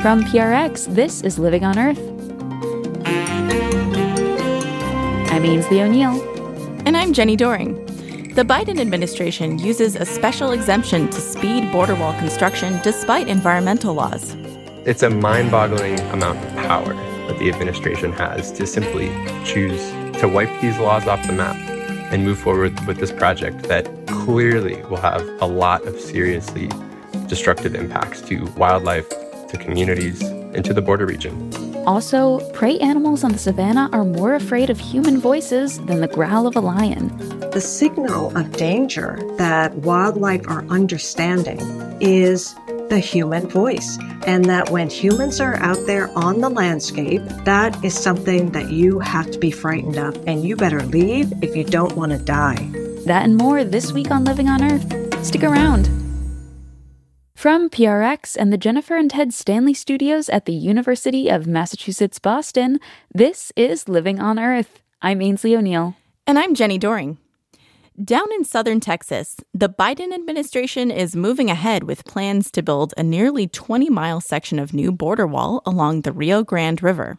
From PRX, this is Living on Earth. I'm Ainsley O'Neill. And I'm Jenny Doring. The Biden administration uses a special exemption to speed border wall construction despite environmental laws. It's a mind-boggling amount of power that the administration has to simply choose to wipe these laws off the map and move forward with this project that clearly will have a lot of seriously destructive impacts to wildlife, to communities, and to the border region. Also, prey animals on the savannah are more afraid of human voices than the growl of a lion. The signal of danger that wildlife are understanding is the human voice, and that when humans are out there on the landscape, that is something that you have to be frightened of, and you better leave if you don't want to die. That and more this week on Living on Earth. Stick around. From PRX and the Jennifer and Ted Stanley Studios at the University of Massachusetts, Boston, this is Living on Earth. I'm Ainsley O'Neill. And I'm Jenny Doring. Down in southern Texas, the Biden administration is moving ahead with plans to build a nearly 20-mile section of new border wall along the Rio Grande River.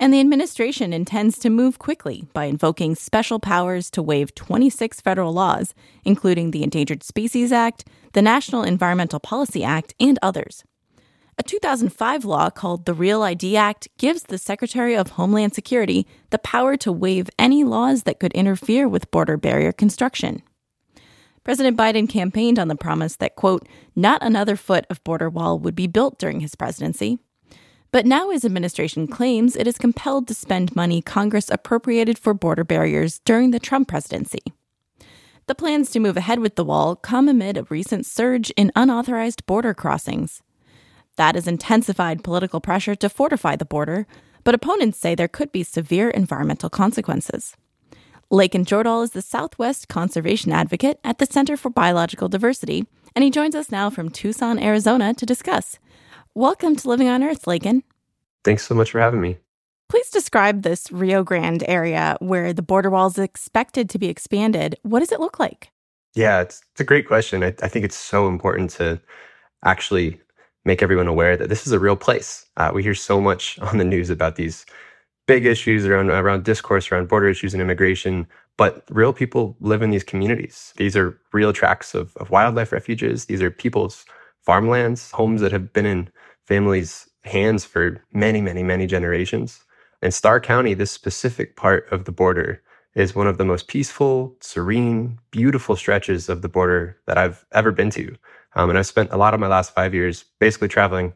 And the administration intends to move quickly by invoking special powers to waive 26 federal laws, including the Endangered Species Act, the National Environmental Policy Act, and others. A 2005 law called the Real ID Act gives the Secretary of Homeland Security the power to waive any laws that could interfere with border barrier construction. President Biden campaigned on the promise that, quote, not another foot of border wall would be built during his presidency. But now his administration claims it is compelled to spend money Congress appropriated for border barriers during the Trump presidency. The plans to move ahead with the wall come amid a recent surge in unauthorized border crossings. That has intensified political pressure to fortify the border, but opponents say there could be severe environmental consequences. Laken Jordahl is the Southwest conservation advocate at the Center for Biological Diversity, and he joins us now from Tucson, Arizona, to discuss. Welcome to Living on Earth, Laken. Thanks so much for having me. Please describe this Rio Grande area where the border wall is expected to be expanded. What does it look like? Yeah, it's a great question. I think it's so important to actually make everyone aware that this is a real place. We hear so much on the news about these big issues around discourse, around border issues and immigration, but real people live in these communities. These are real tracts of wildlife refuges. These are people's farmlands, homes that have been in families' hands for many, many, many generations. In Starr County, this specific part of the border is one of the most peaceful, serene, beautiful stretches of the border that I've ever been to. And I've spent a lot of my last 5 years basically traveling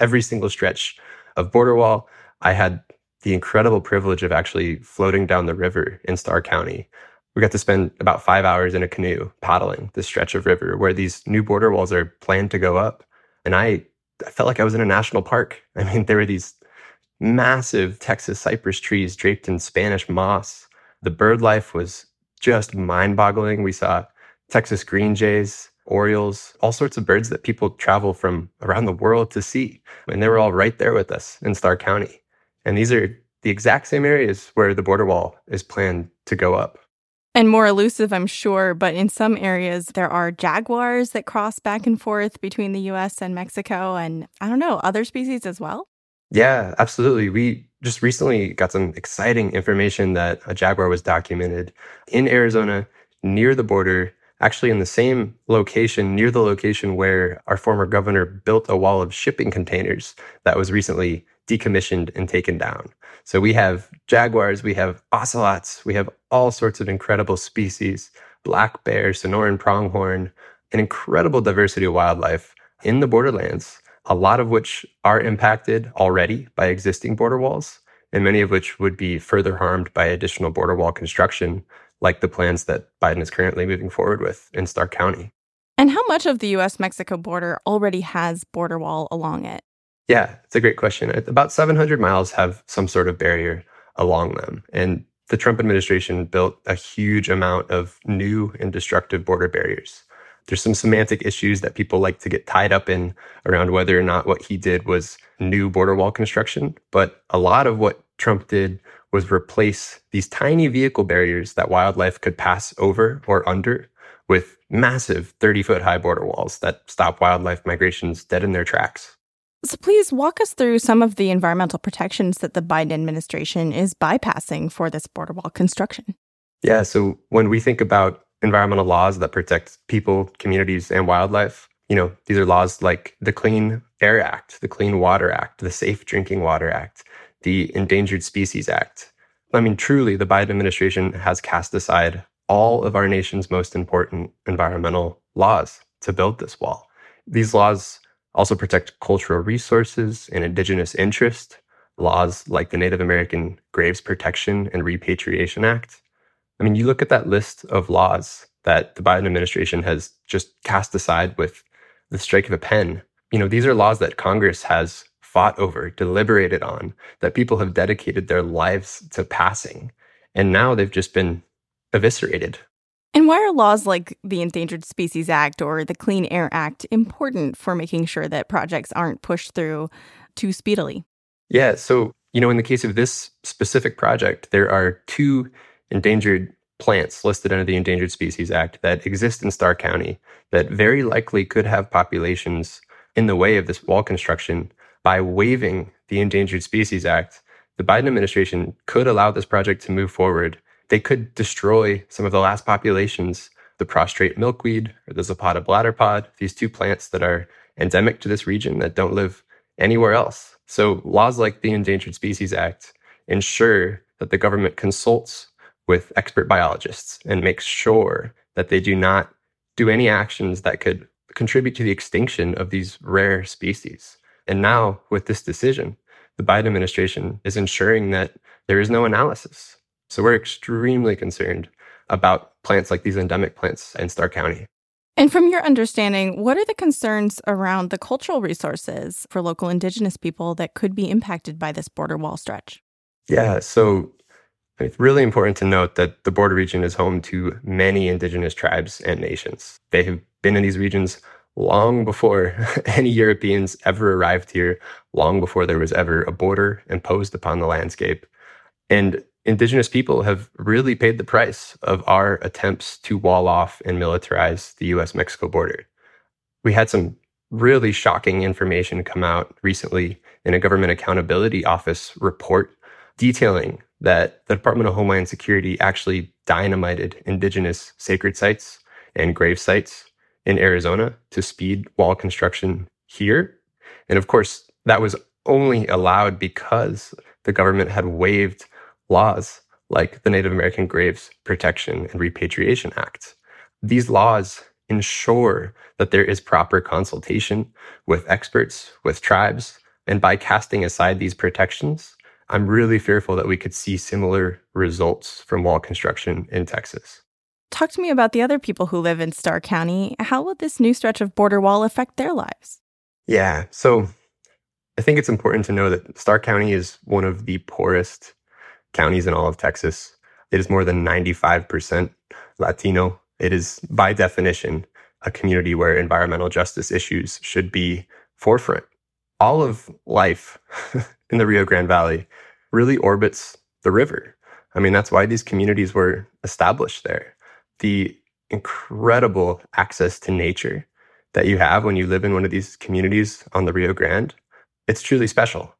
every single stretch of border wall. I had the incredible privilege of actually floating down the river in Starr County. We got to spend about 5 hours in a canoe paddling this stretch of river where these new border walls are planned to go up. And I felt like I was in a national park. I mean, there were these massive Texas cypress trees draped in Spanish moss. The bird life was just mind-boggling. We saw Texas green jays, orioles, all sorts of birds that people travel from around the world to see. And they were all right there with us in Starr County. And these are the exact same areas where the border wall is planned to go up. And more elusive, I'm sure, but in some areas there are jaguars that cross back and forth between the U.S. and Mexico and, I don't know, other species as well? Yeah, absolutely. We just recently got some exciting information that a jaguar was documented in Arizona near the border, actually in the same location, near the location where our former governor built a wall of shipping containers that was recently decommissioned and taken down. So we have jaguars, we have ocelots, we have all sorts of incredible species, black bear, Sonoran pronghorn, an incredible diversity of wildlife in the borderlands, a lot of which are impacted already by existing border walls, and many of which would be further harmed by additional border wall construction, like the plans that Biden is currently moving forward with in Starr County. And how much of the U.S.-Mexico border already has border wall along it? Yeah, it's a great question. About 700 miles have some sort of barrier along them. And the Trump administration built a huge amount of new and destructive border barriers. There's some semantic issues that people like to get tied up in around whether or not what he did was new border wall construction. But a lot of what Trump did was replace these tiny vehicle barriers that wildlife could pass over or under with massive 30-foot high border walls that stop wildlife migrations dead in their tracks. So please walk us through some of the environmental protections that the Biden administration is bypassing for this border wall construction. Yeah, so when we think about environmental laws that protect people, communities, and wildlife, you know, these are laws like the Clean Air Act, the Clean Water Act, the Safe Drinking Water Act, the Endangered Species Act. I mean, truly, the Biden administration has cast aside all of our nation's most important environmental laws to build this wall. These laws also protect cultural resources and indigenous interest, laws like the Native American Graves Protection and Repatriation Act. I mean, you look at that list of laws that the Biden administration has just cast aside with the strike of a pen. You know, these are laws that Congress has fought over, deliberated on, that people have dedicated their lives to passing. And now they've just been eviscerated. And why are laws like the Endangered Species Act or the Clean Air Act important for making sure that projects aren't pushed through too speedily? Yeah, so, you know, in the case of this specific project, there are two endangered plants listed under the Endangered Species Act that exist in Starr County that very likely could have populations in the way of this wall construction. By waiving the Endangered Species Act, the Biden administration could allow this project to move forward. They could destroy some of the last populations, the prostrate milkweed or the Zapata bladder pod, these two plants that are endemic to this region that don't live anywhere else. So laws like the Endangered Species Act ensure that the government consults with expert biologists and make sure that they do not do any actions that could contribute to the extinction of these rare species. And now, with this decision, the Biden administration is ensuring that there is no analysis. So we're extremely concerned about plants like these endemic plants in Starr County. And from your understanding, what are the concerns around the cultural resources for local indigenous people that could be impacted by this border wall stretch? Yeah, so it's really important to note that the border region is home to many indigenous tribes and nations. They have been in these regions long before any Europeans ever arrived here, long before there was ever a border imposed upon the landscape. And indigenous people have really paid the price of our attempts to wall off and militarize the U.S.-Mexico border. We had some really shocking information come out recently in a Government Accountability Office report detailing that the Department of Homeland Security actually dynamited indigenous sacred sites and grave sites in Arizona to speed wall construction here. And of course, that was only allowed because the government had waived laws like the Native American Graves Protection and Repatriation Act. These laws ensure that there is proper consultation with experts, with tribes, and by casting aside these protections, I'm really fearful that we could see similar results from wall construction in Texas. Talk to me about the other people who live in Starr County. How will this new stretch of border wall affect their lives? Yeah, so I think it's important to know that Starr County is one of the poorest counties in all of Texas. It is more than 95% Latino. It is, by definition, a community where environmental justice issues should be forefront. All of life in the Rio Grande Valley really orbits the river. I mean, that's why these communities were established there. The incredible access to nature that you have when you live in one of these communities on the Rio Grande, it's truly special.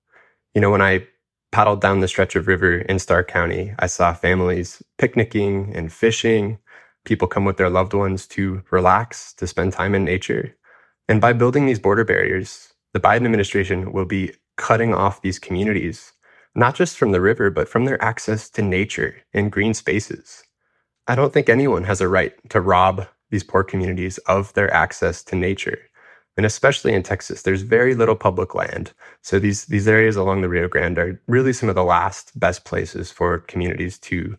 You know, when I paddled down the stretch of river in Starr County, I saw families picnicking and fishing. People come with their loved ones to relax, to spend time in nature. And by building these border barriers, the Biden administration will be cutting off these communities, not just from the river, but from their access to nature and green spaces. I don't think anyone has a right to rob these poor communities of their access to nature. And especially in Texas, there's very little public land. So these areas along the Rio Grande are really some of the last best places for communities to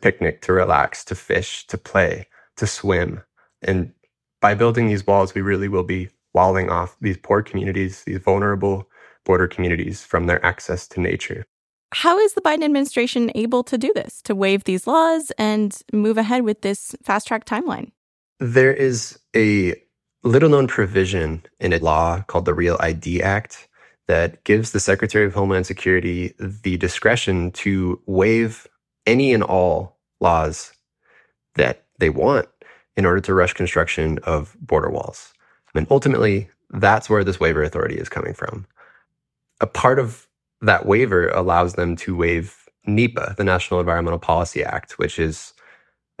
picnic, to relax, to fish, to play, to swim. And by building these walls, we really will be walling off these poor communities, these vulnerable border communities from their access to nature. How is the Biden administration able to do this, to waive these laws and move ahead with this fast-track timeline? There is a little-known provision in a law called the Real ID Act that gives the Secretary of Homeland Security the discretion to waive any and all laws that they want. in order to rush construction of border walls. And ultimately, that's where this waiver authority is coming from. A part of that waiver allows them to waive NEPA, the National Environmental Policy Act, which is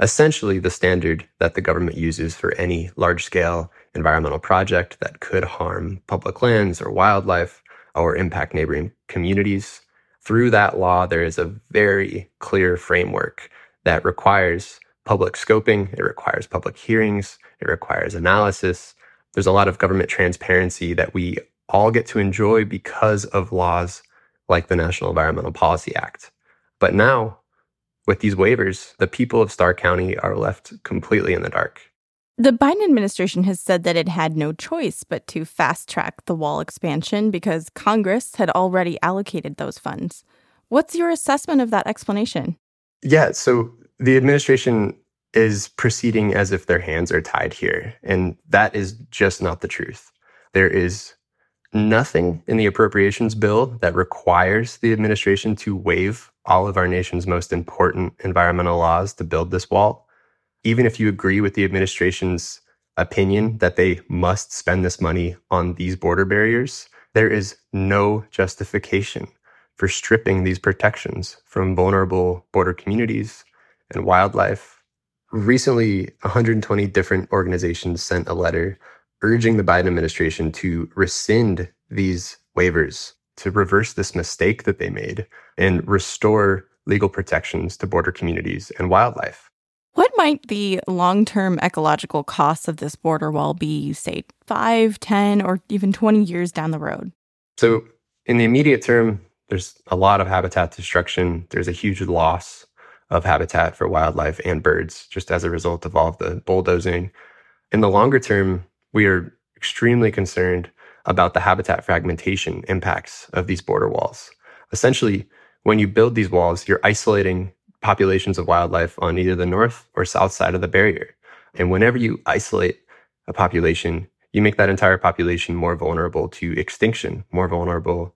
essentially the standard that the government uses for any large-scale environmental project that could harm public lands or wildlife or impact neighboring communities. Through that law, there is a very clear framework that requires public scoping, it requires public hearings, it requires analysis. There's a lot of government transparency that we all get to enjoy because of laws like the National Environmental Policy Act. But now, with these waivers, the people of Starr County are left completely in the dark. The Biden administration has said that it had no choice but to fast-track the wall expansion because Congress had already allocated those funds. What's your assessment of that explanation? Yeah, so the administration is proceeding as if their hands are tied here, and that is just not the truth. There is nothing in the appropriations bill that requires the administration to waive all of our nation's most important environmental laws to build this wall. Even if you agree with the administration's opinion that they must spend this money on these border barriers, there is no justification for stripping these protections from vulnerable border communities and wildlife. Recently, 120 different organizations sent a letter urging the Biden administration to rescind these waivers, to reverse this mistake that they made and restore legal protections to border communities and wildlife. What might the long-term ecological costs of this border wall be, you say, 5, 10, or even 20 years down the road? So in the immediate term, there's a lot of habitat destruction. There's a huge loss of habitat for wildlife and birds just as a result of all of the bulldozing. In the longer term, we are extremely concerned about the habitat fragmentation impacts of these border walls. Essentially, when you build these walls, you're isolating populations of wildlife on either the north or south side of the barrier. And whenever you isolate a population, you make that entire population more vulnerable to extinction, more vulnerable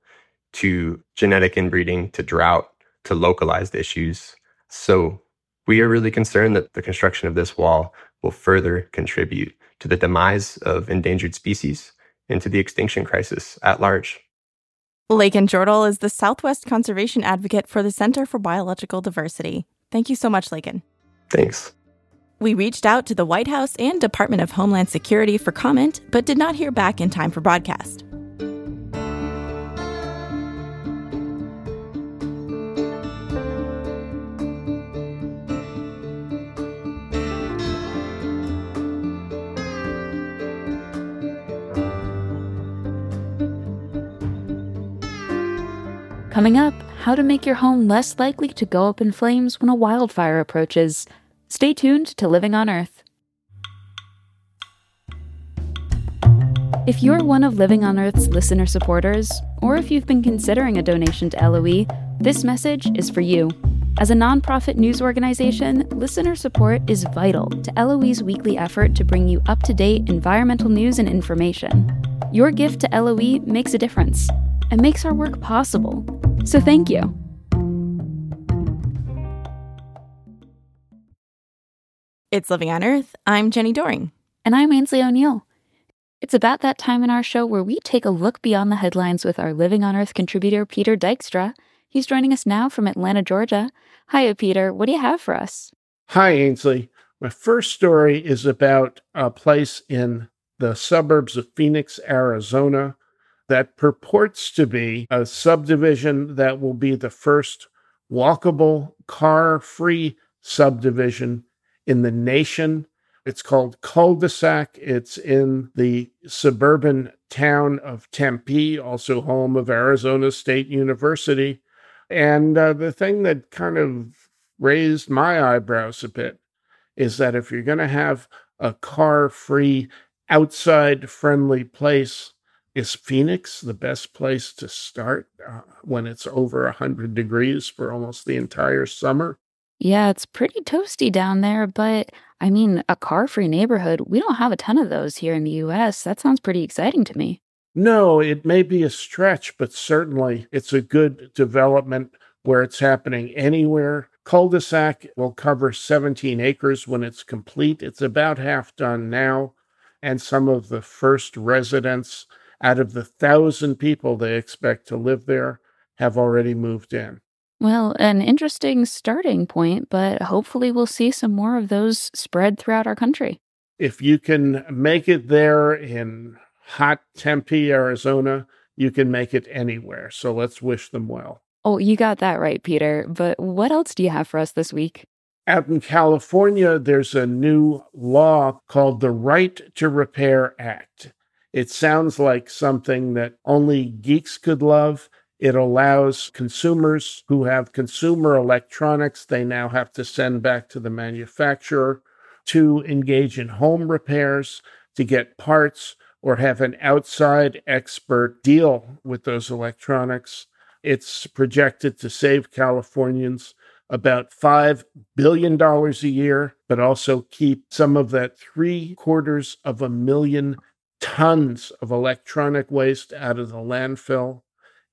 to genetic inbreeding, to drought, to localized issues. So we are really concerned that the construction of this wall will further contribute to the demise of endangered species and to the extinction crisis at large. Laken Jordahl is the Southwest Conservation Advocate for the Center for Biological Diversity. Thank you so much, Laken. Thanks. We reached out to the White House and Department of Homeland Security for comment, but did not hear back in time for broadcast. Coming up, how to make your home less likely to go up in flames when a wildfire approaches. Stay tuned to Living on Earth. If you're one of Living on Earth's listener supporters, or if you've been considering a donation to LOE, this message is for you. As a nonprofit news organization, listener support is vital to LOE's weekly effort to bring you up-to-date environmental news and information. Your gift to LOE makes a difference and makes our work possible. So thank you. It's Living on Earth. I'm Jenny Doring. And I'm Ainsley O'Neill. It's about that time in our show where we take a look beyond the headlines with our Living on Earth contributor, Peter Dykstra. He's joining us now from Atlanta, Georgia. Hiya, Peter. What do you have for us? Hi, Ainsley. My first story is about a place in the suburbs of Phoenix, Arizona, that purports to be a subdivision that will be the first walkable, car-free subdivision in the nation. It's called Cul-de-Sac. It's in the suburban town of Tempe, also home of Arizona State University. And the thing that kind of raised my eyebrows a bit is that if you're going to have a car-free, outside-friendly place, is Phoenix the best place to start when it's over 100 degrees for almost the entire summer? Yeah, it's pretty toasty down there, but I mean, a car-free neighborhood, we don't have a ton of those here in the U.S. That sounds pretty exciting to me. No, it may be a stretch, but certainly it's a good development where it's happening anywhere Cul-de-Sac will cover 17 acres when it's complete. It's about half done now. And some of the first residents out of the 1,000 people they expect to live there have already moved in. Well, an interesting starting point, but hopefully we'll see some more of those spread throughout our country. If you can make it there in hot Tempe, Arizona, you can make it anywhere. So let's wish them well. Oh, you got that right, Peter. But what else do you have for us this week? Out in California, there's a new law called the Right to Repair Act. It sounds like something that only geeks could love. It allows consumers who have consumer electronics, they now have to send back to the manufacturer, to engage in home repairs, to get parts, or have an outside expert deal with those electronics. It's projected to save Californians about $5 billion a year, but also keep some of that 750,000 tons of electronic waste out of the landfill,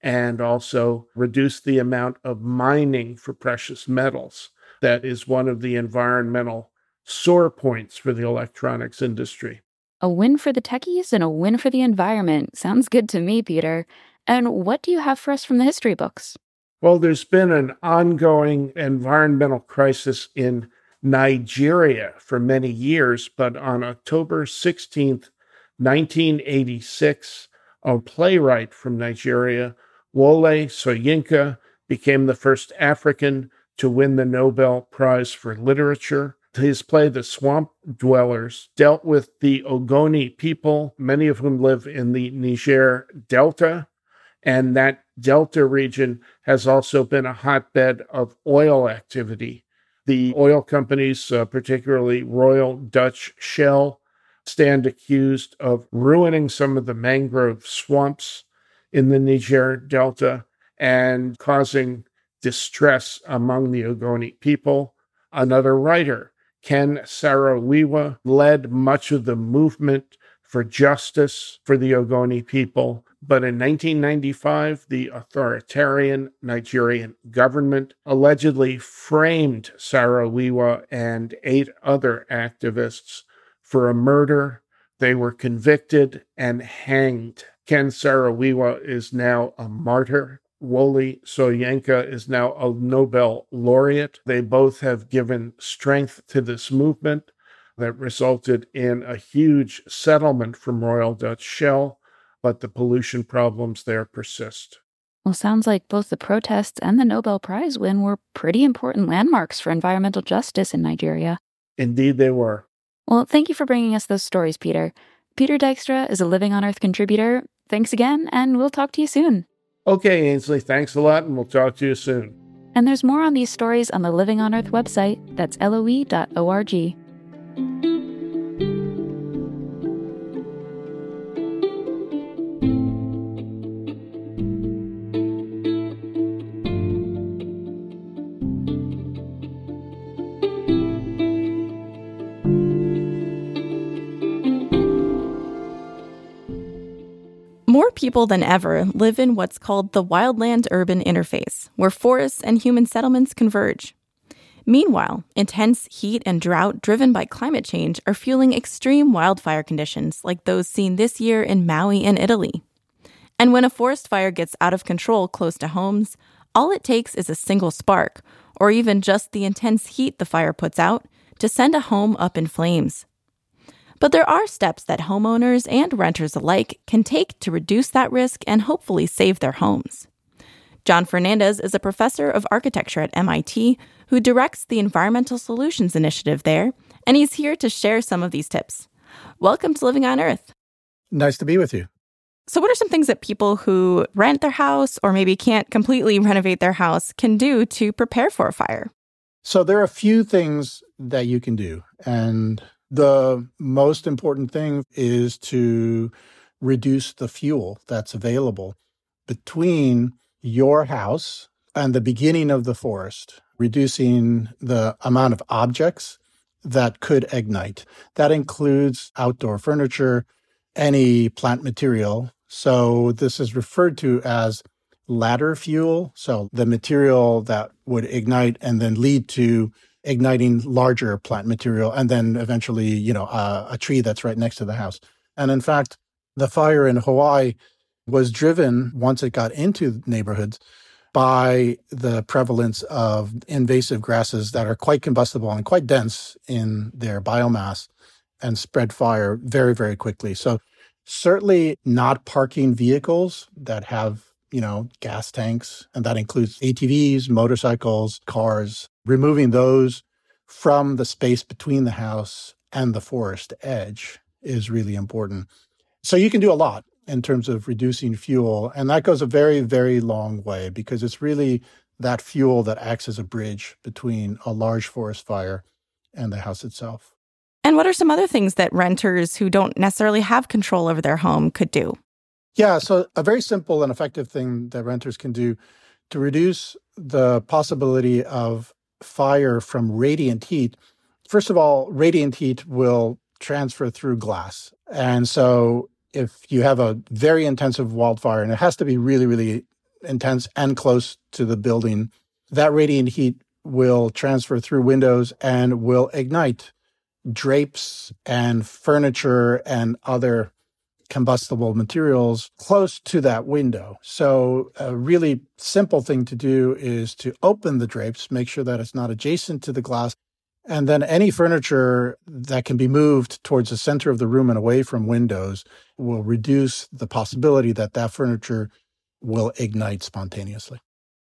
and also reduce the amount of mining for precious metals. That is one of the environmental sore points for the electronics industry. A win for the techies and a win for the environment. Sounds good to me, Peter. And what do you have for us from the history books? Well, there's been an ongoing environmental crisis in Nigeria for many years, but on October 16th, 1986, a playwright from Nigeria, Wole Soyinka, became the first African to win the Nobel Prize for Literature. His play, The Swamp Dwellers, dealt with the Ogoni people, many of whom live in the Niger Delta, and that Delta region has also been a hotbed of oil activity. The oil companies, particularly Royal Dutch Shell, stand accused of ruining some of the mangrove swamps in the Niger Delta and causing distress among the Ogoni people. Another writer, Ken Saro-Wiwa, led much of the movement for justice for the Ogoni people. But in 1995, the authoritarian Nigerian government allegedly framed Saro-Wiwa and 8 other activists for a murder. They were convicted and hanged. Ken Saro-Wiwa is now a martyr. Wole Soyinka is now a Nobel laureate. They both have given strength to this movement that resulted in a huge settlement from Royal Dutch Shell, but the pollution problems there persist. Well, sounds like both the protests and the Nobel Prize win were pretty important landmarks for environmental justice in Nigeria. Indeed, they were. Well, thank you for bringing us those stories, Peter. Peter Dykstra is a Living on Earth contributor. Thanks again, and we'll talk to you soon. Okay, Ainsley, thanks a lot, and we'll talk to you soon. And there's more on these stories on the Living on Earth website. That's loe.org. More people than ever live in what's called the wildland-urban interface, where forests and human settlements converge. Meanwhile, intense heat and drought driven by climate change are fueling extreme wildfire conditions like those seen this year in Maui and Italy. And when a forest fire gets out of control close to homes, all it takes is a single spark, or even just the intense heat the fire puts out, to send a home up in flames. But there are steps that homeowners and renters alike can take to reduce that risk and hopefully save their homes. John Fernandez is a professor of architecture at MIT who directs the Environmental Solutions Initiative there, and he's here to share some of these tips. Welcome to Living on Earth. Nice to be with you. So what are some things that people who rent their house or maybe can't completely renovate their house can do to prepare for a fire? So there are a few things that you can do, and the most important thing is to reduce the fuel that's available between your house and the beginning of the forest, reducing the amount of objects that could ignite. That includes outdoor furniture, any plant material. So this is referred to as ladder fuel, so the material that would ignite and then lead to igniting larger plant material and then eventually, a tree that's right next to the house. And in fact, the fire in Hawaii was driven, once it got into neighborhoods, by the prevalence of invasive grasses that are quite combustible and quite dense in their biomass and spread fire very, very quickly. So certainly not parking vehicles that have, gas tanks, and that includes ATVs, motorcycles, cars, removing those from the space between the house and the forest edge is really important. So you can do a lot in terms of reducing fuel, and that goes a very, very long way because it's really that fuel that acts as a bridge between a large forest fire and the house itself. And what are some other things that renters who don't necessarily have control over their home could do? Yeah, so a very simple and effective thing that renters can do to reduce the possibility of fire from radiant heat. First of all, radiant heat will transfer through glass. And so if you have a very intensive wildfire, and it has to be really, really intense and close to the building, that radiant heat will transfer through windows and will ignite drapes and furniture and other combustible materials close to that window. So a really simple thing to do is to open the drapes, make sure that it's not adjacent to the glass, and then any furniture that can be moved towards the center of the room and away from windows will reduce the possibility that that furniture will ignite spontaneously.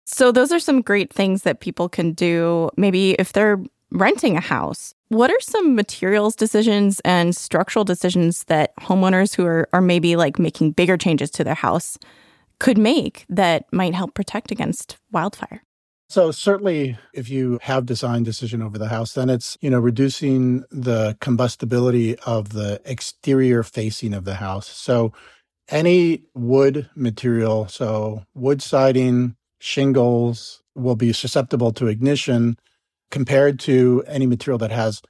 So those are some great things that people can do. Maybe if they're renting a house, what are some materials decisions and structural decisions that homeowners who are maybe like making bigger changes to their house could make that might help protect against wildfire? So certainly if you have design decision over the house, then it's, reducing the combustibility of the exterior facing of the house. So any wood material, so wood siding, shingles will be susceptible to ignition compared to any material that has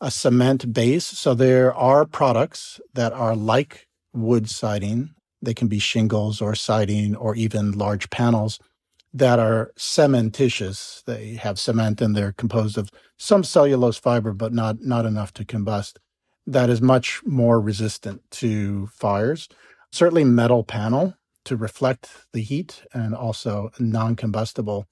a cement base. So there are products that are like wood siding. They can be shingles or siding or even large panels that are cementitious. They have cement and they're composed of some cellulose fiber, but not enough to combust. That is much more resistant to fires. Certainly metal panel to reflect the heat and also non-combustible.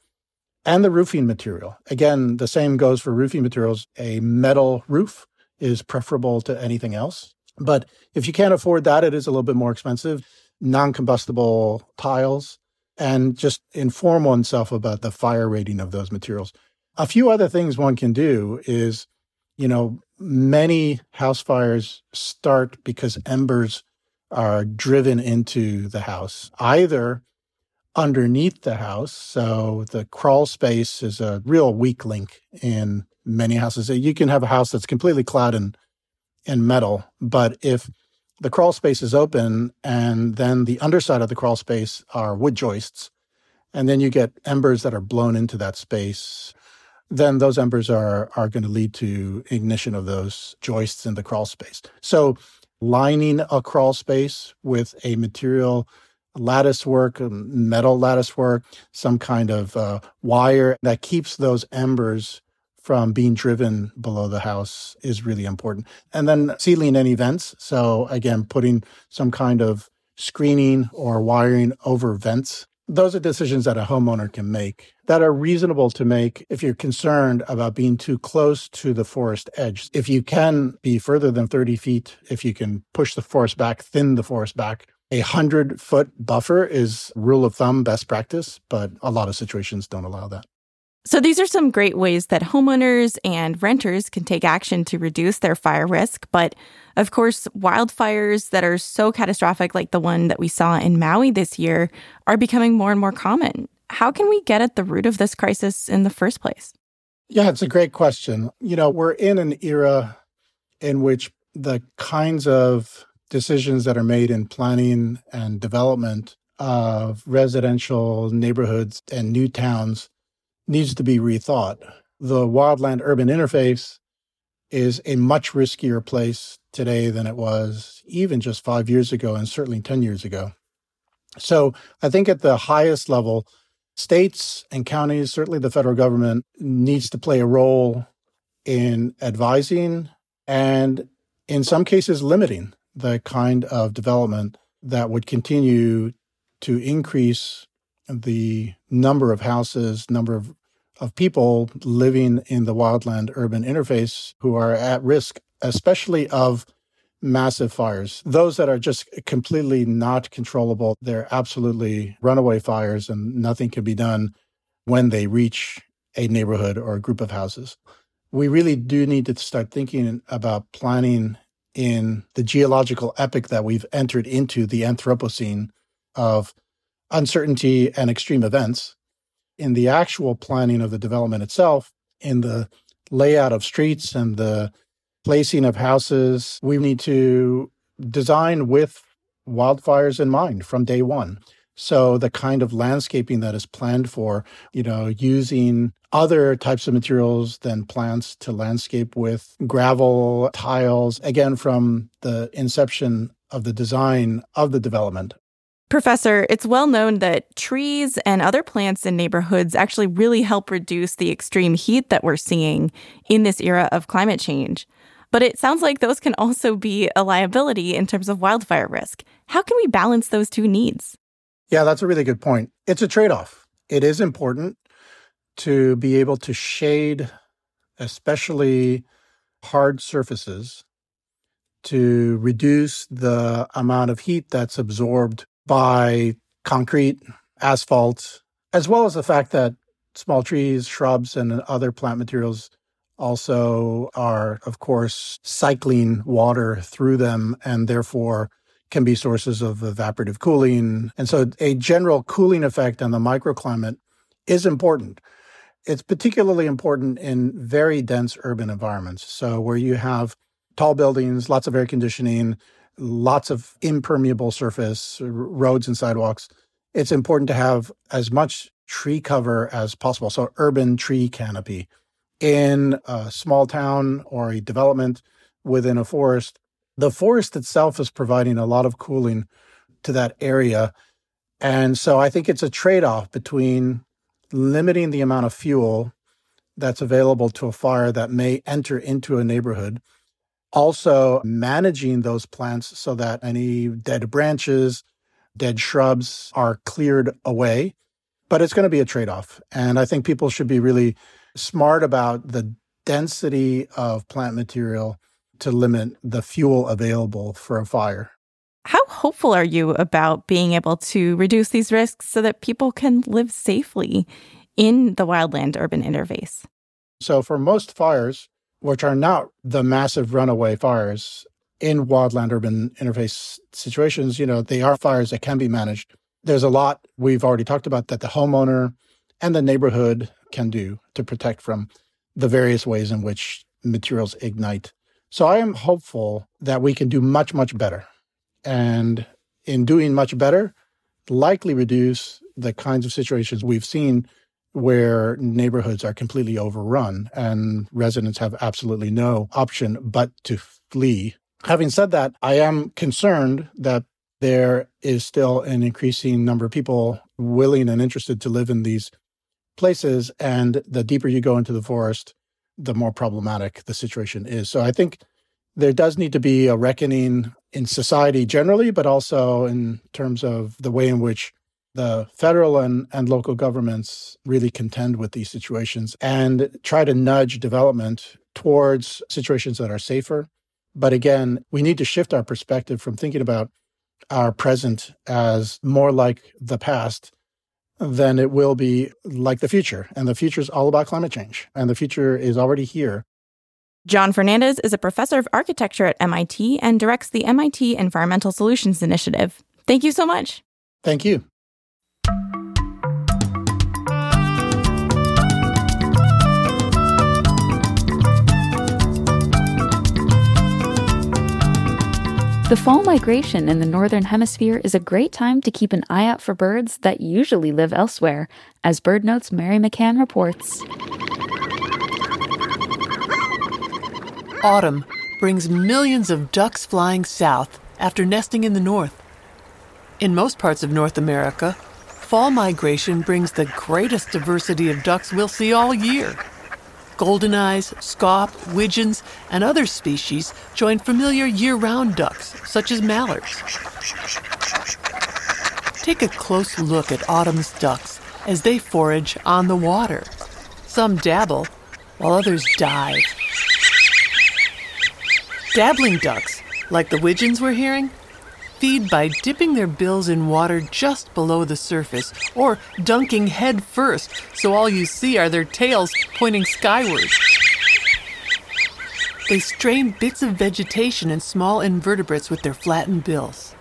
And the roofing material. Again, the same goes for roofing materials. A metal roof is preferable to anything else. But if you can't afford that, it is a little bit more expensive. Non-combustible tiles. And just inform oneself about the fire rating of those materials. A few other things one can do is, many house fires start because embers are driven into the house, either underneath the house. So the crawl space is a real weak link in many houses. You can have a house that's completely clad in metal, but if the crawl space is open, and then the underside of the crawl space are wood joists, and then you get embers that are blown into that space, then those embers are going to lead to ignition of those joists in the crawl space. So lining a crawl space with a material, lattice work, metal lattice work, some kind of wire that keeps those embers from being driven below the house is really important. And then sealing any vents. So again, putting some kind of screening or wiring over vents. Those are decisions that a homeowner can make that are reasonable to make if you're concerned about being too close to the forest edge. If you can be further than 30 feet, if you can push the forest back, thin the forest back, 100-foot buffer is rule of thumb, best practice, but a lot of situations don't allow that. So these are some great ways that homeowners and renters can take action to reduce their fire risk. But of course, wildfires that are so catastrophic, like the one that we saw in Maui this year, are becoming more and more common. How can we get at the root of this crisis in the first place? Yeah, it's a great question. We're in an era in which the kinds of decisions that are made in planning and development of residential neighborhoods and new towns needs to be rethought. The wildland-urban interface is a much riskier place today than it was even just 5 years ago and certainly 10 years ago. So I think at the highest level, states and counties, certainly the federal government, needs to play a role in advising and in some cases limiting the kind of development that would continue to increase the number of houses, number of people living in the wildland-urban interface who are at risk, especially of massive fires. Those that are just completely not controllable, they're absolutely runaway fires and nothing can be done when they reach a neighborhood or a group of houses. We really do need to start thinking about planning in the geological epoch that we've entered into, the Anthropocene of uncertainty and extreme events, in the actual planning of the development itself, in the layout of streets and the placing of houses. We need to design with wildfires in mind from day one. So the kind of landscaping that is planned for, using other types of materials than plants to landscape with, gravel, tiles, again, from the inception of the design of the development. Professor, it's well known that trees and other plants in neighborhoods actually really help reduce the extreme heat that we're seeing in this era of climate change. But it sounds like those can also be a liability in terms of wildfire risk. How can we balance those two needs? Yeah, that's a really good point. It's a trade-off. It is important to be able to shade, especially hard surfaces, to reduce the amount of heat that's absorbed by concrete, asphalt, as well as the fact that small trees, shrubs, and other plant materials also are, of course, cycling water through them and therefore can be sources of evaporative cooling. And so a general cooling effect on the microclimate is important. It's particularly important in very dense urban environments. So where you have tall buildings, lots of air conditioning, lots of impermeable surface, roads and sidewalks, it's important to have as much tree cover as possible. So urban tree canopy. In a small town or a development within a forest, the forest itself is providing a lot of cooling to that area. And so I think it's a trade-off between limiting the amount of fuel that's available to a fire that may enter into a neighborhood, also managing those plants so that any dead branches, dead shrubs are cleared away. But it's going to be a trade-off. And I think people should be really smart about the density of plant material to limit the fuel available for a fire. How hopeful are you about being able to reduce these risks so that people can live safely in the wildland-urban interface? So for most fires, which are not the massive runaway fires in wildland urban interface situations, they are fires that can be managed. There's a lot we've already talked about that the homeowner and the neighborhood can do to protect from the various ways in which materials ignite. So I am hopeful that we can do much, much better. And in doing much better, likely reduce the kinds of situations we've seen where neighborhoods are completely overrun and residents have absolutely no option but to flee. Having said that, I am concerned that there is still an increasing number of people willing and interested to live in these places. And the deeper you go into the forest, the more problematic the situation is. So I think there does need to be a reckoning in society generally, but also in terms of the way in which the federal and local governments really contend with these situations and try to nudge development towards situations that are safer. But again, we need to shift our perspective from thinking about our present as more like the past than it will be like the future. And the future is all about climate change. And the future is already here. John Fernandez is a professor of architecture at MIT and directs the MIT Environmental Solutions Initiative. Thank you so much. Thank you. The fall migration in the Northern Hemisphere is a great time to keep an eye out for birds that usually live elsewhere, as BirdNote's Mary McCann reports. Autumn brings millions of ducks flying south after nesting in the north. In most parts of North America, fall migration brings the greatest diversity of ducks we'll see all year. Goldeneyes, scaup, widgeons, and other species join familiar year-round ducks, such as mallards. Take a close look at autumn's ducks as they forage on the water. Some dabble, while others dive. Dabbling ducks, like the widgeons we're hearing, feed by dipping their bills in water just below the surface or dunking head first, so all you see are their tails pointing skyward. They strain bits of vegetation and small invertebrates with their flattened bills.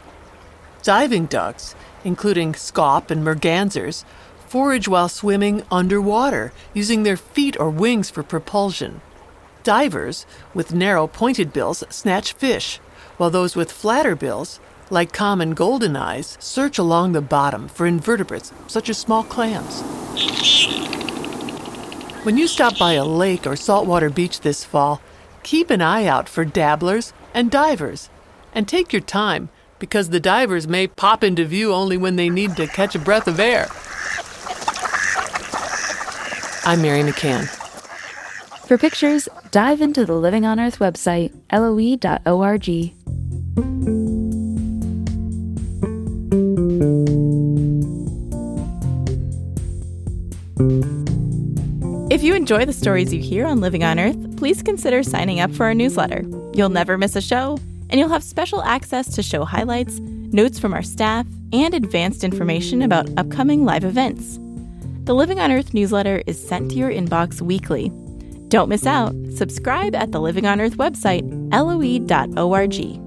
Diving ducks, including scaup and mergansers, forage while swimming underwater, using their feet or wings for propulsion. Divers with narrow pointed bills snatch fish, while those with flatter bills, like common goldeneyes, search along the bottom for invertebrates, such as small clams. When you stop by a lake or saltwater beach this fall, keep an eye out for dabblers and divers. And take your time, because the divers may pop into view only when they need to catch a breath of air. I'm Mary McCann. For pictures, dive into the Living on Earth website, loe.org. If you enjoy the stories you hear on Living on Earth, please consider signing up for our newsletter. You'll never miss a show, and you'll have special access to show highlights, notes from our staff, and advanced information about upcoming live events. The Living on Earth newsletter is sent to your inbox weekly. Don't miss out. Subscribe at the Living on Earth website, loe.org.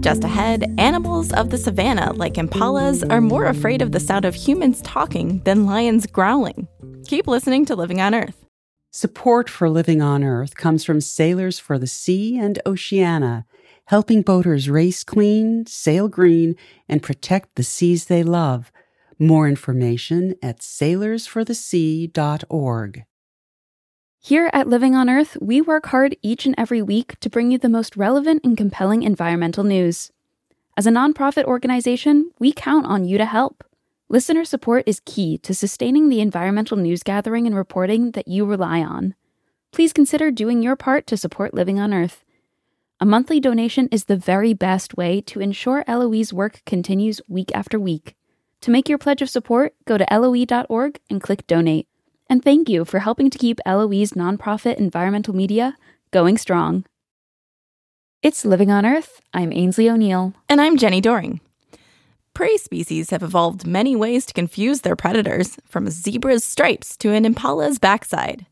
Just ahead, animals of the savannah, like impalas, are more afraid of the sound of humans talking than lions growling. Keep listening to Living on Earth. Support for Living on Earth comes from Sailors for the Sea and Oceana, helping boaters race clean, sail green, and protect the seas they love. More information at sailorsforthesea.org. Here at Living on Earth, we work hard each and every week to bring you the most relevant and compelling environmental news. As a nonprofit organization, we count on you to help. Listener support is key to sustaining the environmental news gathering and reporting that you rely on. Please consider doing your part to support Living on Earth. A monthly donation is the very best way to ensure LOE's work continues week after week. To make your pledge of support, go to loe.org and click Donate. And thank you for helping to keep LOE's nonprofit environmental media going strong. It's Living on Earth. I'm Ainsley O'Neill. And I'm Jenny Doring. Prey species have evolved many ways to confuse their predators, from a zebra's stripes to an impala's backside.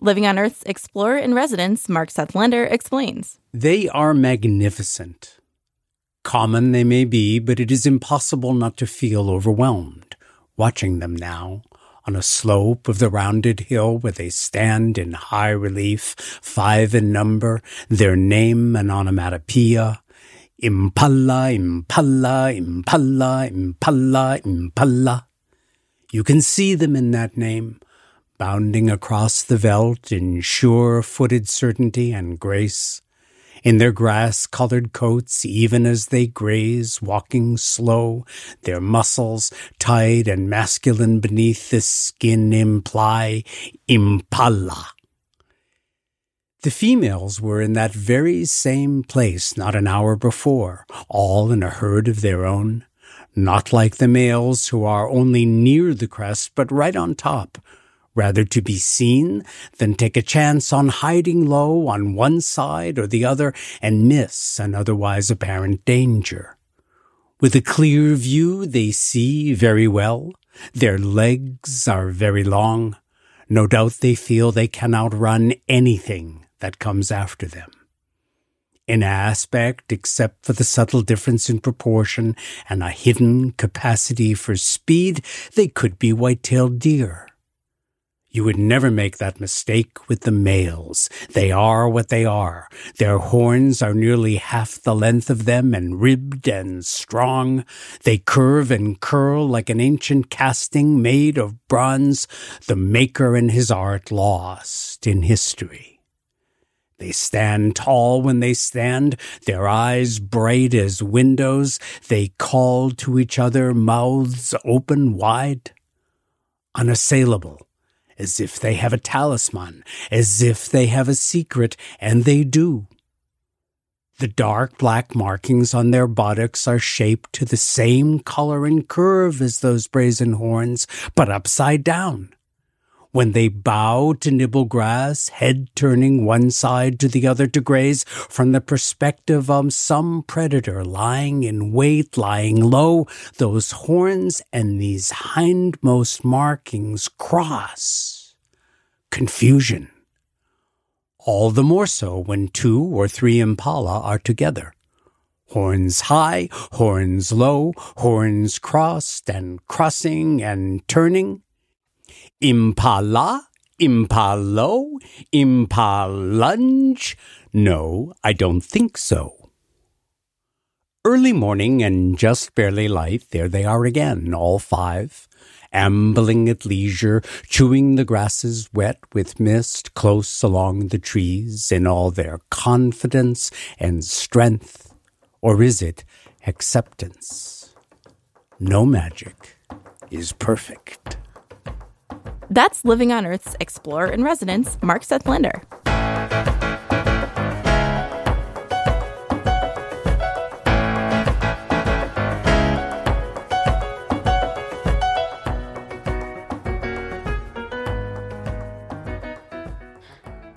Living on Earth's explorer in residence, Mark Seth Lender, explains. They are magnificent. Common they may be, but it is impossible not to feel overwhelmed, watching them now. On a slope of the rounded hill where they stand in high relief, five in number, their name an onomatopoeia. Impala, impala, impala, impala, impala. You can see them in that name, bounding across the veldt in sure-footed certainty and grace. In their grass-colored coats, even as they graze, walking slow, their muscles, tight and masculine beneath the skin, imply impala. The females were in that very same place not an hour before, all in a herd of their own, not like the males who are only near the crest but right on top, rather to be seen than take a chance on hiding low on one side or the other and miss an otherwise apparent danger. With a clear view, they see very well. Their legs are very long. No doubt they feel they can outrun anything that comes after them. In aspect, except for the subtle difference in proportion and a hidden capacity for speed, they could be white-tailed deer. You would never make that mistake with the males. They are what they are. Their horns are nearly half the length of them and ribbed and strong. They curve and curl like an ancient casting made of bronze, the maker in his art lost in history. They stand tall when they stand, their eyes bright as windows. They call to each other, mouths open wide. Unassailable, as if they have a talisman, as if they have a secret, and they do. The dark black markings on their buttocks are shaped to the same color and curve as those brazen horns, but upside down. When they bow to nibble grass, head turning one side to the other to graze from the perspective of some predator lying in wait, lying low, those horns and these hindmost markings cross. Confusion. All the more so when 2 or 3 impala are together. Horns high, horns low, horns crossed and crossing and turning. Impala, impalo, impalunge. No, I don't think so. Early morning and just barely light, there they are again, all 5, ambling at leisure, chewing the grasses wet with mist close along the trees in all their confidence and strength. Or is it acceptance? No magic is perfect. That's Living on Earth's explorer in residence, Mark Seth Lender.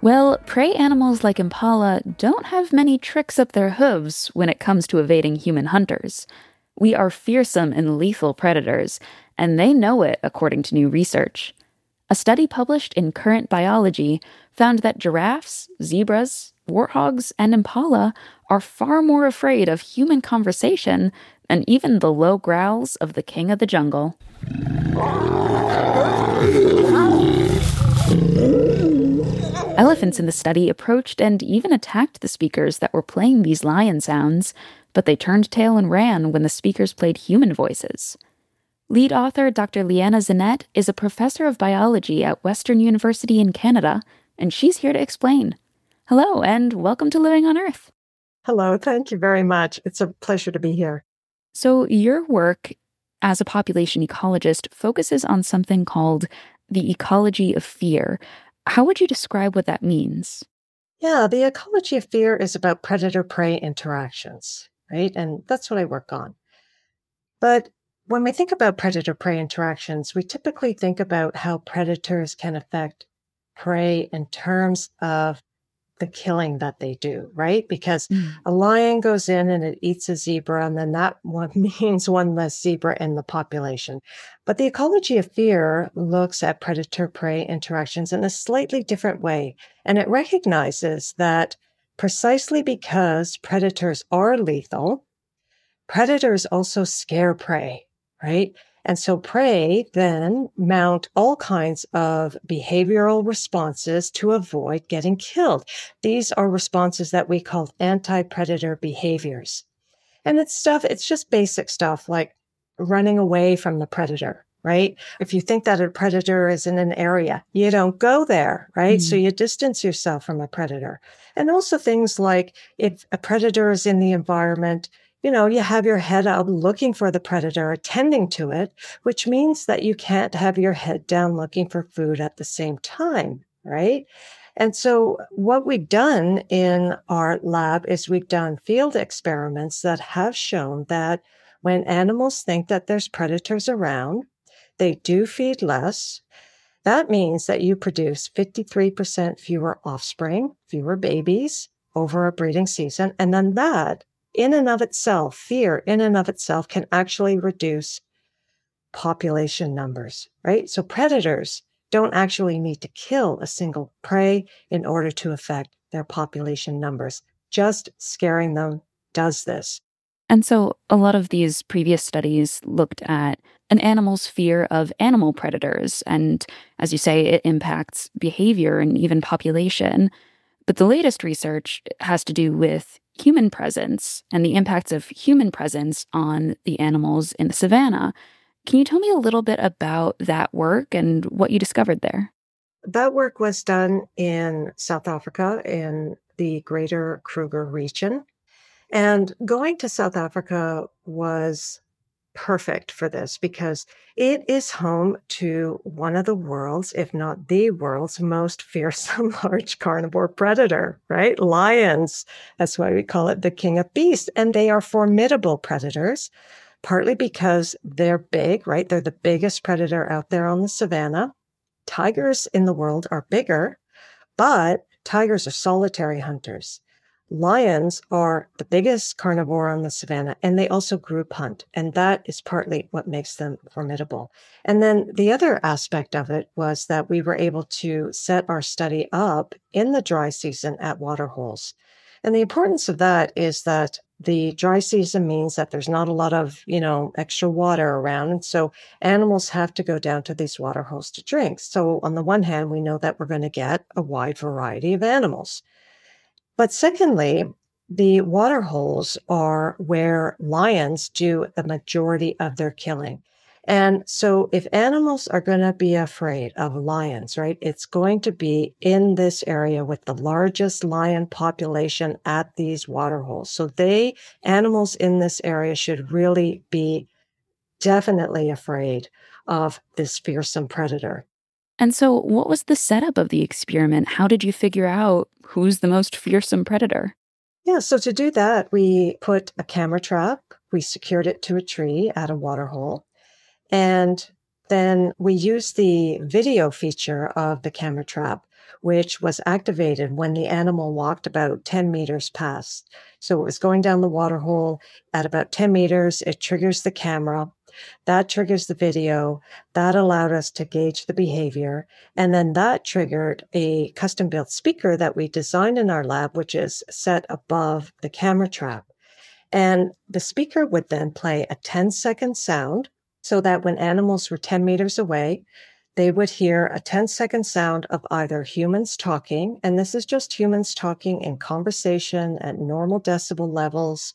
Well, prey animals like impala don't have many tricks up their hooves when it comes to evading human hunters. We are fearsome and lethal predators, and they know it, according to new research. A study published in Current Biology found that giraffes, zebras, warthogs, and impala are far more afraid of human conversation and even the low growls of the king of the jungle. Elephants in the study approached and even attacked the speakers that were playing these lion sounds, but they turned tail and ran when the speakers played human voices. Lead author Dr. Liana Zanette is a professor of biology at Western University in Canada, and she's here to explain. Hello, and welcome to Living on Earth. Hello, thank you very much. It's a pleasure to be here. So your work as a population ecologist focuses on something called the ecology of fear. How would you describe what that means? Yeah, the ecology of fear is about predator-prey interactions, right? And that's what I work on. But when we think about predator-prey interactions, we typically think about how predators can affect prey in terms of the killing that they do, right? Because a lion goes in and it eats a zebra, and then that one means one less zebra in the population. But the ecology of fear looks at predator-prey interactions in a slightly different way. And it recognizes that precisely because predators are lethal, predators also scare prey. Right? And so prey then mount all kinds of behavioral responses to avoid getting killed. These are responses that we call anti-predator behaviors. And it's just basic stuff like running away from the predator, right? If you think that a predator is in an area, you don't go there, right? So you distance yourself from a predator. And also things like if a predator is in the environment, you know, you have your head up looking for the predator, attending to it, which means that you can't have your head down looking for food at the same time, right? And so what we've done in our lab is we've done field experiments that have shown that when animals think that there's predators around, they do feed less. That means that you produce 53% fewer offspring, fewer babies over a breeding season, and then that in and of itself, fear in and of itself can actually reduce population numbers, right? So predators don't actually need to kill a single prey in order to affect their population numbers. Just scaring them does this. And so a lot of these previous studies looked at an animal's fear of animal predators. And as you say, it impacts behavior and even population. But the latest research has to do with human presence and the impacts of human presence on the animals in the savannah. Can you tell me a little bit about that work and what you discovered there? That work was done in South Africa, in the greater Kruger region. And going to South Africa was perfect for this because it is home to one of the world's, if not the world's, most fearsome large carnivore predator, right? Lions. That's why we call it the king of beasts. And they are formidable predators, partly because they're big, right? They're the biggest predator out there on the savannah. Tigers in the world are bigger, but tigers are solitary hunters. Lions are the biggest carnivore on the savannah, and they also group hunt, and that is partly what makes them formidable. And then the other aspect of it was that we were able to set our study up in the dry season at waterholes. And the importance of that is that the dry season means that there's not a lot of, extra water around. And so animals have to go down to these water holes to drink. So on the one hand, we know that we're going to get a wide variety of animals. But secondly, the water holes are where lions do the majority of their killing. And so if animals are going to be afraid of lions, right, it's going to be in this area with the largest lion population at these water holes. So animals in this area should really be definitely afraid of this fearsome predator. And so what was the setup of the experiment? How did you figure out who's the most fearsome predator? Yeah, so to do that, we put a camera trap. We secured it to a tree at a water hole. And then we used the video feature of the camera trap, which was activated when the animal walked about 10 meters past. So it was going down the water hole at about 10 meters. It triggers the camera. That triggers the video. That allowed us to gauge the behavior. And then that triggered a custom-built speaker that we designed in our lab, which is set above the camera trap. And the speaker would then play a 10-second sound so that when animals were 10 meters away, they would hear a 10-second sound of either humans talking, and this is just humans talking in conversation at normal decibel levels.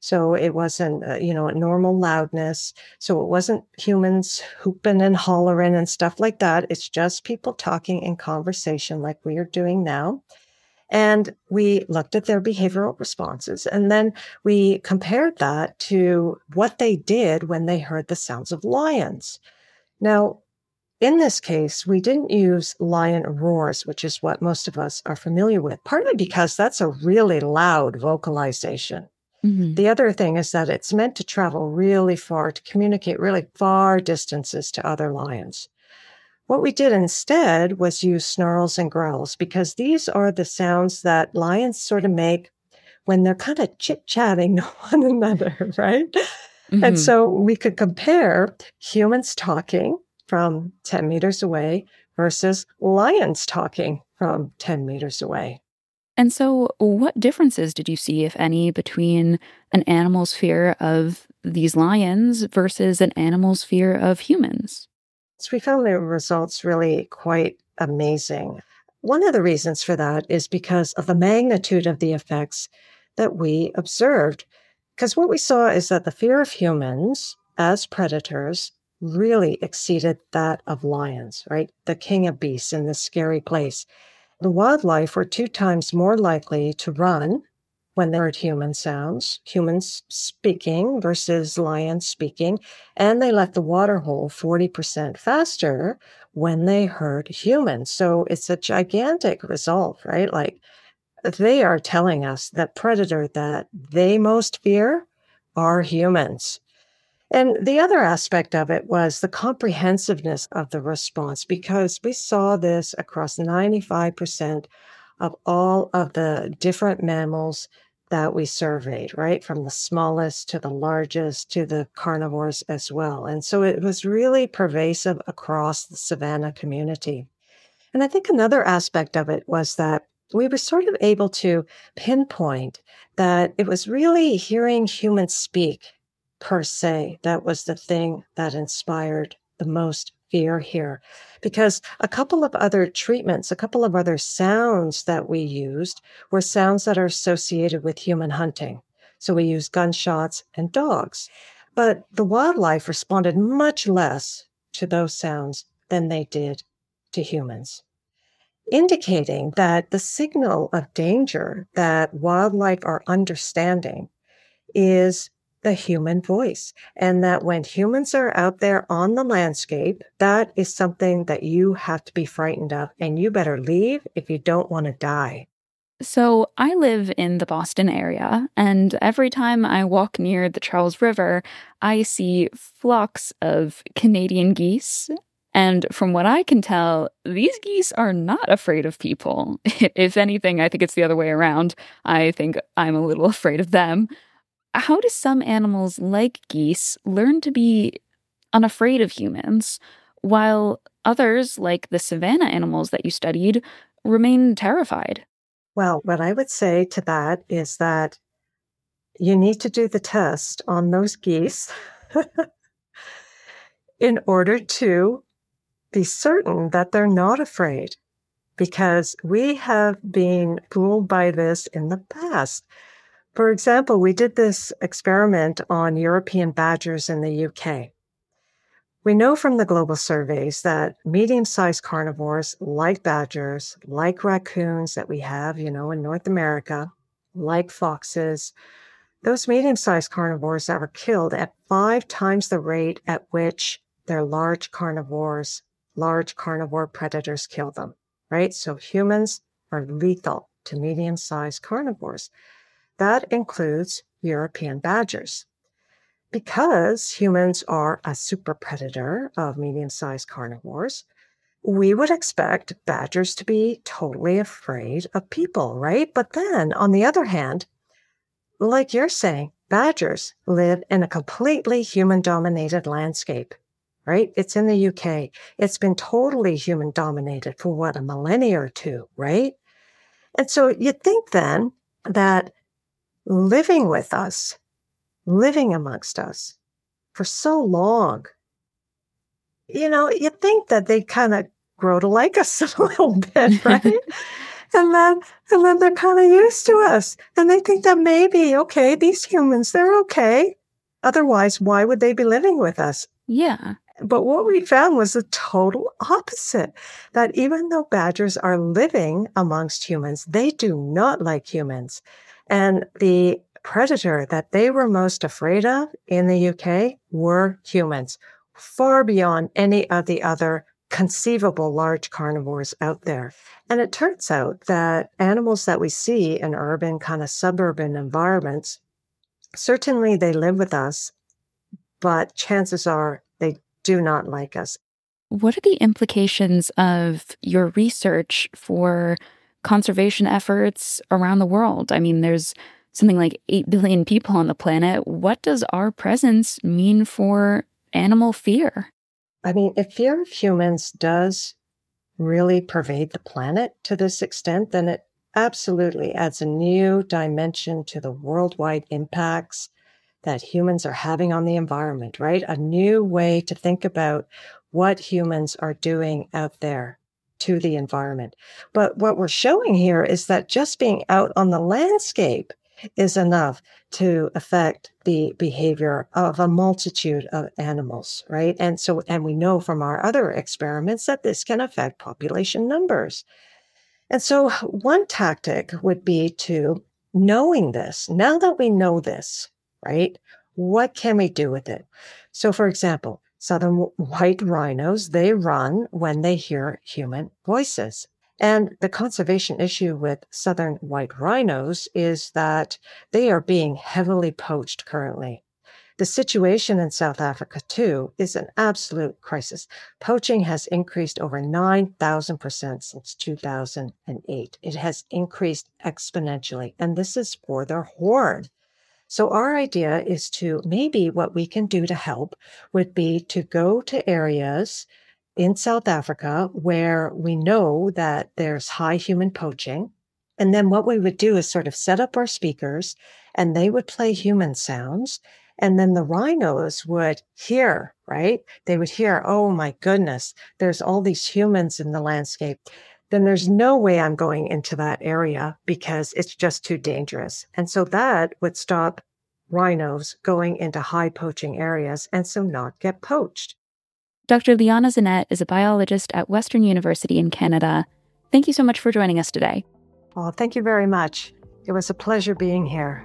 So it wasn't, at normal loudness. So it wasn't humans hooping and hollering and stuff like that. It's just people talking in conversation like we are doing now. And we looked at their behavioral responses. And then we compared that to what they did when they heard the sounds of lions. Now, in this case, we didn't use lion roars, which is what most of us are familiar with, partly because that's a really loud vocalization. Mm-hmm. The other thing is that it's meant to travel really far, to communicate really far distances to other lions. What we did instead was use snarls and growls, because these are the sounds that lions sort of make when they're kind of chit-chatting to one another, right? Mm-hmm. And so we could compare humans talking from 10 meters away versus lions talking from 10 meters away. And so what differences did you see, if any, between an animal's fear of these lions versus an animal's fear of humans? So we found the results really quite amazing. One of the reasons for that is because of the magnitude of the effects that we observed. Because what we saw is that the fear of humans as predators really exceeded that of lions, right? The king of beasts in this scary place. The wildlife were 2 times more likely to run when they heard human sounds, humans speaking versus lions speaking, and they left the water hole 40% faster when they heard humans. So it's a gigantic result, right? Like they are telling us that predator that they most fear are humans. And the other aspect of it was the comprehensiveness of the response, because we saw this across 95% of all of the different mammals that we surveyed, right? From the smallest to the largest to the carnivores as well. And so it was really pervasive across the savannah community. And I think another aspect of it was that we were sort of able to pinpoint that it was really hearing humans speak per se that was the thing that inspired the most fear here. Because a couple of other treatments, a couple of other sounds that we used were sounds that are associated with human hunting. So we used gunshots and dogs. But the wildlife responded much less to those sounds than they did to humans. indicating that the signal of danger that wildlife are understanding is the human voice, and that when humans are out there on the landscape, that is something that you have to be frightened of, and you better leave if you don't want to die. So I live in the Boston area, and every time I walk near the Charles River, I see flocks of Canadian geese. And from what I can tell, these geese are not afraid of people. If anything, I think it's the other way around. I think I'm a little afraid of them. How do some animals like geese learn to be unafraid of humans, while others, like the savanna animals that you studied, remain terrified? Well, what I would say to that is that you need to do the test on those geese in order to be certain that they're not afraid, because we have been fooled by this in the past. For example, we did this experiment on European badgers in the UK. We know from the global surveys that medium-sized carnivores like badgers, like raccoons that we have, in North America, like foxes, those medium-sized carnivores are killed at 5 times the rate at which their large carnivore predators kill them, right? So humans are lethal to medium-sized carnivores. That includes European badgers. Because humans are a super predator of medium-sized carnivores, we would expect badgers to be totally afraid of people, right? But then, on the other hand, like you're saying, badgers live in a completely human-dominated landscape, right? It's in the UK. It's been totally human-dominated for, a millennia or two, right? And so you'd think then that living with us, living amongst us for so long, you think that they kind of grow to like us a little bit, right? and then they're kind of used to us. And they think that maybe, okay, these humans, they're okay. Otherwise, why would they be living with us? Yeah. But what we found was the total opposite, that even though badgers are living amongst humans, they do not like humans. And the predator that they were most afraid of in the UK were humans, far beyond any of the other conceivable large carnivores out there. And it turns out that animals that we see in urban, kind of suburban environments, certainly they live with us, but chances are they do not like us. What are the implications of your research for conservation efforts around the world? I mean, there's something like 8 billion people on the planet. What does our presence mean for animal fear? I mean, if fear of humans does really pervade the planet to this extent, then it absolutely adds a new dimension to the worldwide impacts that humans are having on the environment, right? A new way to think about what humans are doing out there to the environment. But what we're showing here is that just being out on the landscape is enough to affect the behavior of a multitude of animals, right? And we know from our other experiments that this can affect population numbers. And so one tactic would be to, knowing this, now that we know this, right, what can we do with it? So for example, southern white rhinos, they run when they hear human voices. And the conservation issue with southern white rhinos is that they are being heavily poached currently. The situation in South Africa, too, is an absolute crisis. Poaching has increased over 9,000% since 2008. It has increased exponentially, and this is for their horn. So our idea is to, maybe what we can do to help would be to go to areas in South Africa where we know that there's high human poaching. And then what we would do is sort of set up our speakers, and they would play human sounds. And then the rhinos would hear, right? They would hear, oh my goodness, there's all these humans in the landscape. Then there's no way I'm going into that area because it's just too dangerous. And so that would stop rhinos going into high poaching areas and so not get poached. Dr. Liana Zanette is a biologist at Western University in Canada, Thank you so much for joining us today. Well, thank you very much. It was a pleasure being here.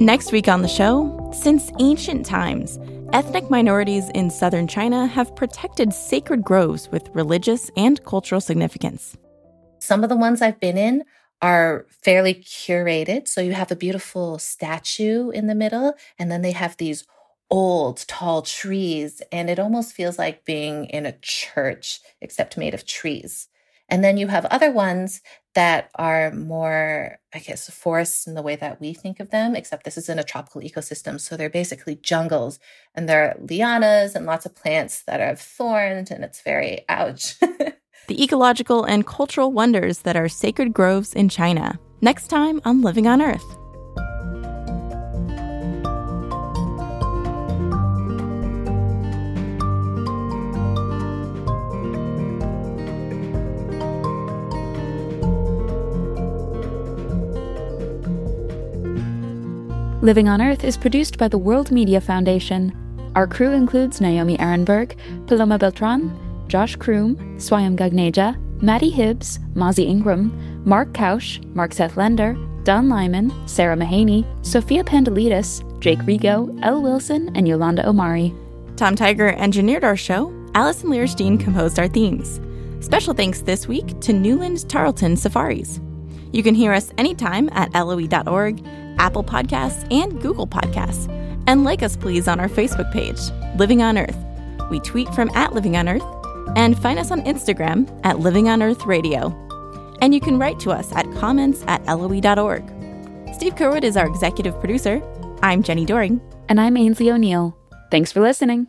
Next week on the show, since ancient times, ethnic minorities in southern China have protected sacred groves with religious and cultural significance. Some of the ones I've been in are fairly curated. So you have a beautiful statue in the middle, and then they have these old, tall trees, and it almost feels like being in a church, except made of trees. And then you have other ones that are more, I guess, forests in the way that we think of them, except this is in a tropical ecosystem. So they're basically jungles, and there are lianas and lots of plants that are thorned, and it's very ouch. The ecological and cultural wonders that are sacred groves in China. Next time on Living on Earth. Living on Earth is produced by the World Media Foundation. Our crew includes Naomi Ehrenberg, Paloma Beltran, Josh Kroom, Swayam Gagneja, Maddie Hibbs, Mazi Ingram, Mark Kausch, Mark Seth Lender, Don Lyman, Sarah Mahaney, Sophia Pandelides, Jake Rigo, Elle Wilson, and Yolanda Omari. Tom Tiger engineered our show. Allison Learstein composed our themes. Special thanks this week to Newland Tarleton Safaris. You can hear us anytime at loe.org, Apple Podcasts, and Google Podcasts. And like us, please, on our Facebook page, Living on Earth. We tweet from @LivingOnEarth. And find us on Instagram @LivingOnEarthRadio. And you can write to us at comments@loe.org. Steve Curwood is our executive producer. I'm Jenny Doring. And I'm Ainsley O'Neill. Thanks for listening.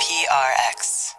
PRX.